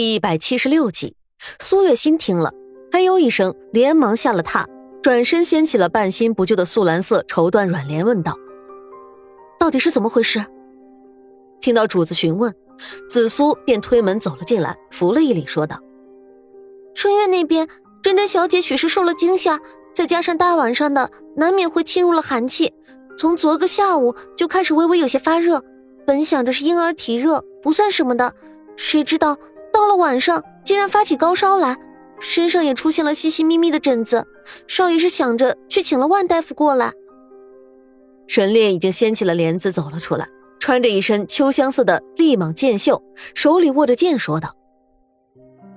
第176集，苏月心听了，哎呦一声，连忙下了榻，转身掀起了半新不旧的素蓝色绸缎软帘，问道：“到底是怎么回事？”听到主子询问，紫苏便推门走了进来，扶了一礼，说道：“春月那边，真真小姐许是受了惊吓，再加上大晚上的，难免会侵入了寒气。从昨个下午就开始微微有些发热，本想着是婴儿体热，不算什么的，谁知道到了晚上，竟然发起高烧来，身上也出现了细细密密的疹子。少爷是想着去请了万大夫过来。”沈烈已经掀起了帘子走了出来，穿着一身秋香色的利蟒箭袖，手里握着剑，说道：“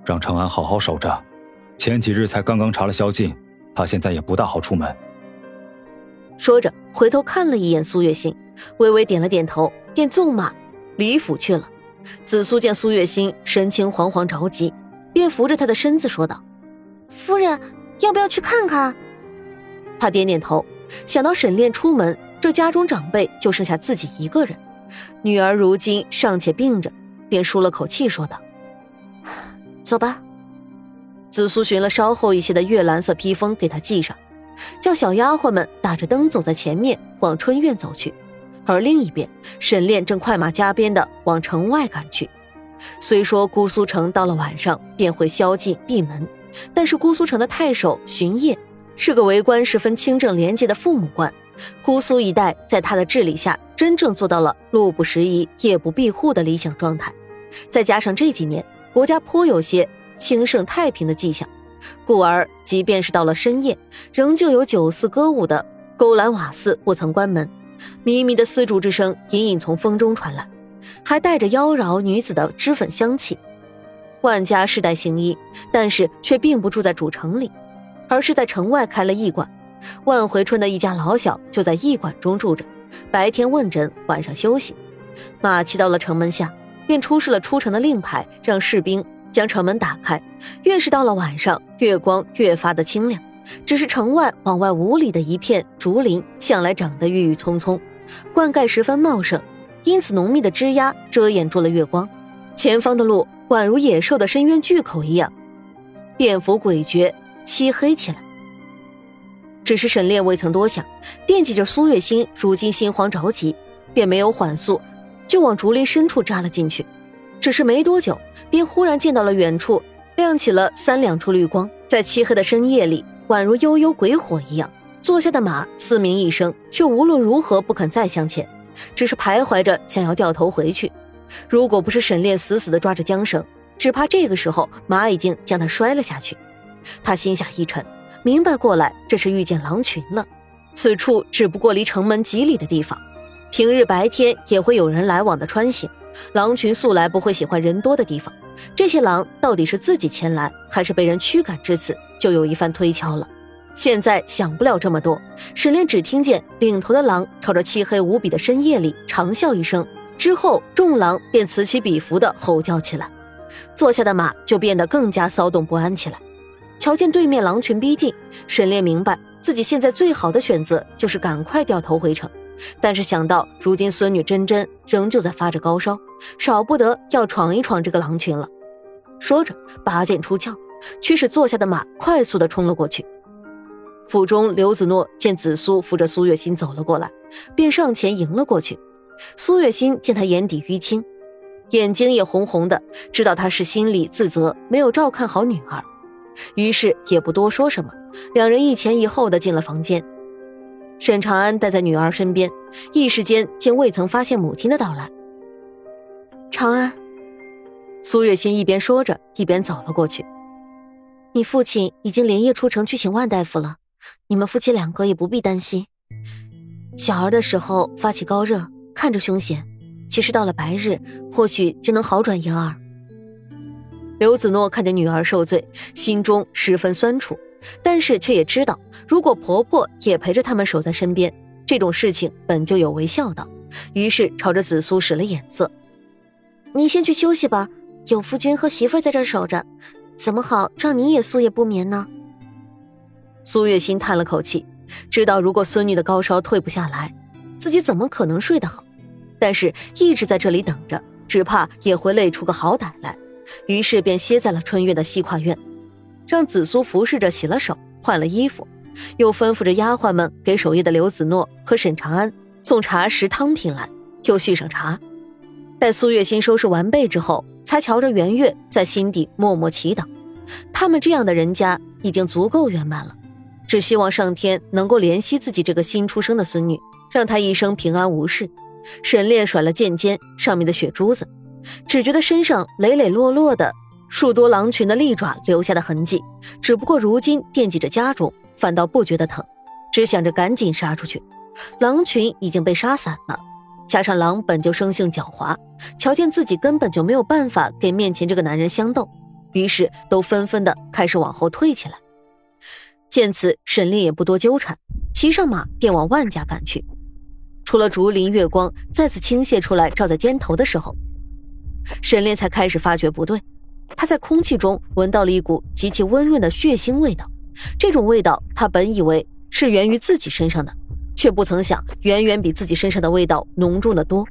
让长安好好守着，前几日才刚刚查了宵禁，他现在也不大好出门。”说着回头看了一眼苏月心，微微点了点头，便纵马离府去了。紫苏见苏月心神情惶惶着急，便扶着她的身子说道：“夫人，要不要去看看？”她点点头，想到沈炼出门，这家中长辈就剩下自己一个人，女儿如今尚且病着，便舒了口气，说道：“走吧。”紫苏寻了稍厚一些的月蓝色披风给她系上，叫小丫鬟们打着灯走在前面往春院走去，而另一边沈炼正快马加鞭地往城外赶去。虽说姑苏城到了晚上便会宵禁闭门，但是姑苏城的太守荀业是个为官十分清正廉洁的父母官，姑苏一带在他的治理下真正做到了路不拾遗夜不闭户的理想状态，再加上这几年国家颇有些兴盛太平的迹象，故而即便是到了深夜，仍旧有酒肆歌舞的勾栏瓦肆不曾关门，靡靡的丝竹之声隐隐从风中传来，还带着妖娆女子的脂粉香气。万家世代行医，但是却并不住在主城里，而是在城外开了驿馆。万回春的一家老小就在驿馆中住着，白天问诊，晚上休息。马骑到了城门下，便出示了出城的令牌，让士兵将城门打开。越是到了晚上，月光越发的清亮，只是城外往外五里的一片竹林向来长得郁郁葱葱，灌溉十分茂盛，因此浓密的枝桠遮掩住了月光。前方的路宛如野兽的深渊巨口一样，蝙蝠诡谲，漆黑起来。只是沈炼未曾多想，惦记着苏月心如今心慌着急，便没有缓速，就往竹林深处扎了进去。只是没多久，便忽然见到了远处亮起了3两处绿光，在漆黑的深夜里宛如悠悠鬼火一样，坐下的马嘶鸣一声，却无论如何不肯再向前，只是徘徊着想要掉头回去。如果不是沈炼死死地抓着缰绳，只怕这个时候马已经将他摔了下去。他心下一沉，明白过来这是遇见狼群了。此处只不过离城门几里的地方，平日白天也会有人来往的穿行，狼群素来不会喜欢人多的地方，这些狼到底是自己前来还是被人驱赶，至此就有一番推敲了。现在想不了这么多，沈炼只听见领头的狼朝着漆黑无比的深夜里长啸一声，之后众狼便此起彼伏地吼叫起来，坐下的马就变得更加骚动不安起来。瞧见对面狼群逼近，沈炼明白自己现在最好的选择就是赶快掉头回城，但是想到如今孙女真真仍旧在发着高烧，少不得要闯一闯这个狼群了。说着拔剑出鞘，驱使坐下的马快速地冲了过去。府中刘子诺见紫苏扶着苏月心走了过来，便上前迎了过去。苏月心见他眼底淤青，眼睛也红红的，知道他是心里自责没有照看好女儿，于是也不多说什么，两人一前一后的进了房间。沈长安待在女儿身边，一时间竟未曾发现母亲的到来。长安，苏月心一边说着一边走了过去，你父亲已经连夜出城去请万大夫了，你们夫妻两个也不必担心。小儿的时候发起高热，看着凶险，其实到了白日或许就能好转一二。刘子诺看见女儿受罪，心中十分酸楚，但是却也知道如果婆婆也陪着他们守在身边，这种事情本就有违孝道，于是朝着紫苏使了眼色。你先去休息吧，有夫君和媳妇在这守着，怎么好让你也夙夜不眠呢？苏月心叹了口气，知道如果孙女的高烧退不下来，自己怎么可能睡得好，但是一直在这里等着，只怕也会累出个好歹来，于是便歇在了春月的西跨院，让紫苏服侍着洗了手，换了衣服，又吩咐着丫鬟们给守夜的刘子诺和沈长安送茶食汤品来，又续上茶。待苏月心收拾完备之后，才瞧着圆月在心底默默祈祷，他们这样的人家已经足够圆满了，只希望上天能够怜惜自己这个新出生的孙女，让她一生平安无事。沈炼甩了剑尖上面的血珠子，只觉得身上累累落落的数多狼群的利爪留下的痕迹，只不过如今惦记着家中，反倒不觉得疼，只想着赶紧杀出去。狼群已经被杀散了，加上狼本就生性狡猾，瞧见自己根本就没有办法给面前这个男人相斗，于是都纷纷的开始往后退起来。见此，沈炼也不多纠缠，骑上马便往万家赶去。除了竹林月光再次倾泻出来照在肩头的时候，沈炼才开始发觉不对。他在空气中闻到了一股极其温润的血腥味道，这种味道他本以为是源于自己身上的，却不曾想远远比自己身上的味道浓重得多。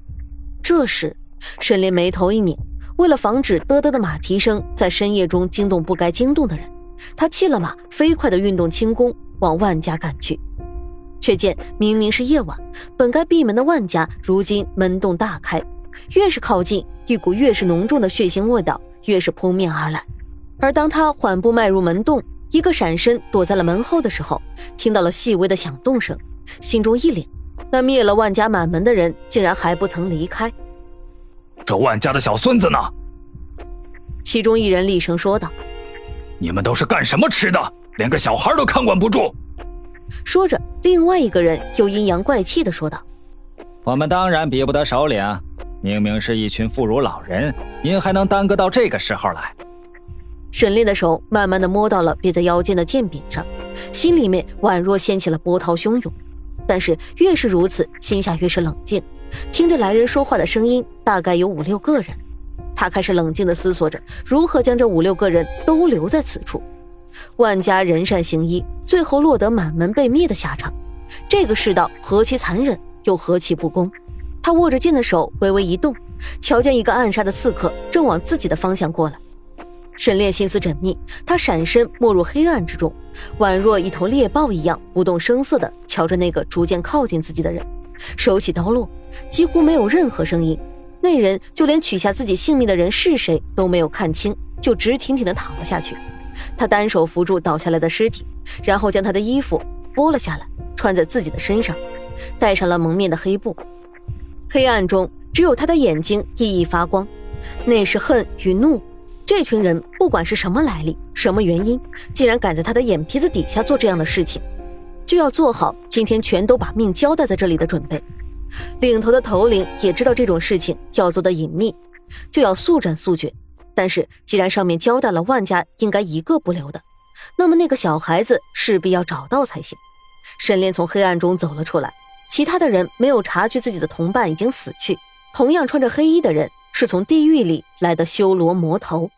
这时沈炼眉头一拧，为了防止嘚嘚的马蹄声在深夜中惊动不该惊动的人，他弃了马，飞快地运动轻功往万家赶去。却见明明是夜晚，本该闭门的万家如今门洞大开，越是靠近，一股越是浓重的血腥味道越是扑面而来。而当他缓步迈入门洞，一个闪身躲在了门后的时候，听到了细微的响动声，心中一凛，那灭了万家满门的人竟然还不曾离开。这万家的小孙子呢？其中一人厉声说道：“你们都是干什么吃的？连个小孩都看管不住！”说着，另外一个人又阴阳怪气地说道：“我们当然比不得首领，明明是一群妇孺老人，您还能耽搁到这个时候来？”沈炼的手慢慢地摸到了别在腰间的剑柄上，心里面宛若掀起了波涛汹涌，但是越是如此，心下越是冷静。听着来人说话的声音，大概有5、6个人，他开始冷静地思索着如何将这5、6个人都留在此处。万家人善行医，最后落得满门被灭的下场，这个世道何其残忍，又何其不公。他握着剑的手微微一动，瞧见一个暗杀的刺客正往自己的方向过来。沈炼心思缜密，他闪身没入黑暗之中，宛若一头猎豹一样不动声色地瞧着那个逐渐靠近自己的人，手起刀落，几乎没有任何声音。那人就连取下自己性命的人是谁都没有看清，就直挺挺地躺了下去。他单手扶住倒下来的尸体，然后将他的衣服剥了下来，穿在自己的身上，戴上了蒙面的黑布。黑暗中只有他的眼睛熠熠发光，那是恨与怒。这群人不管是什么来历，什么原因，竟然敢在他的眼皮子底下做这样的事情，就要做好今天全都把命交代在这里的准备。领头的头领也知道这种事情要做的隐秘，就要速战速决。但是既然上面交代了万家应该一个不留的，那么那个小孩子势必要找到才行。沈炼从黑暗中走了出来，其他的人没有察觉自己的同伴已经死去，同样穿着黑衣的人是从地狱里来的修罗魔头。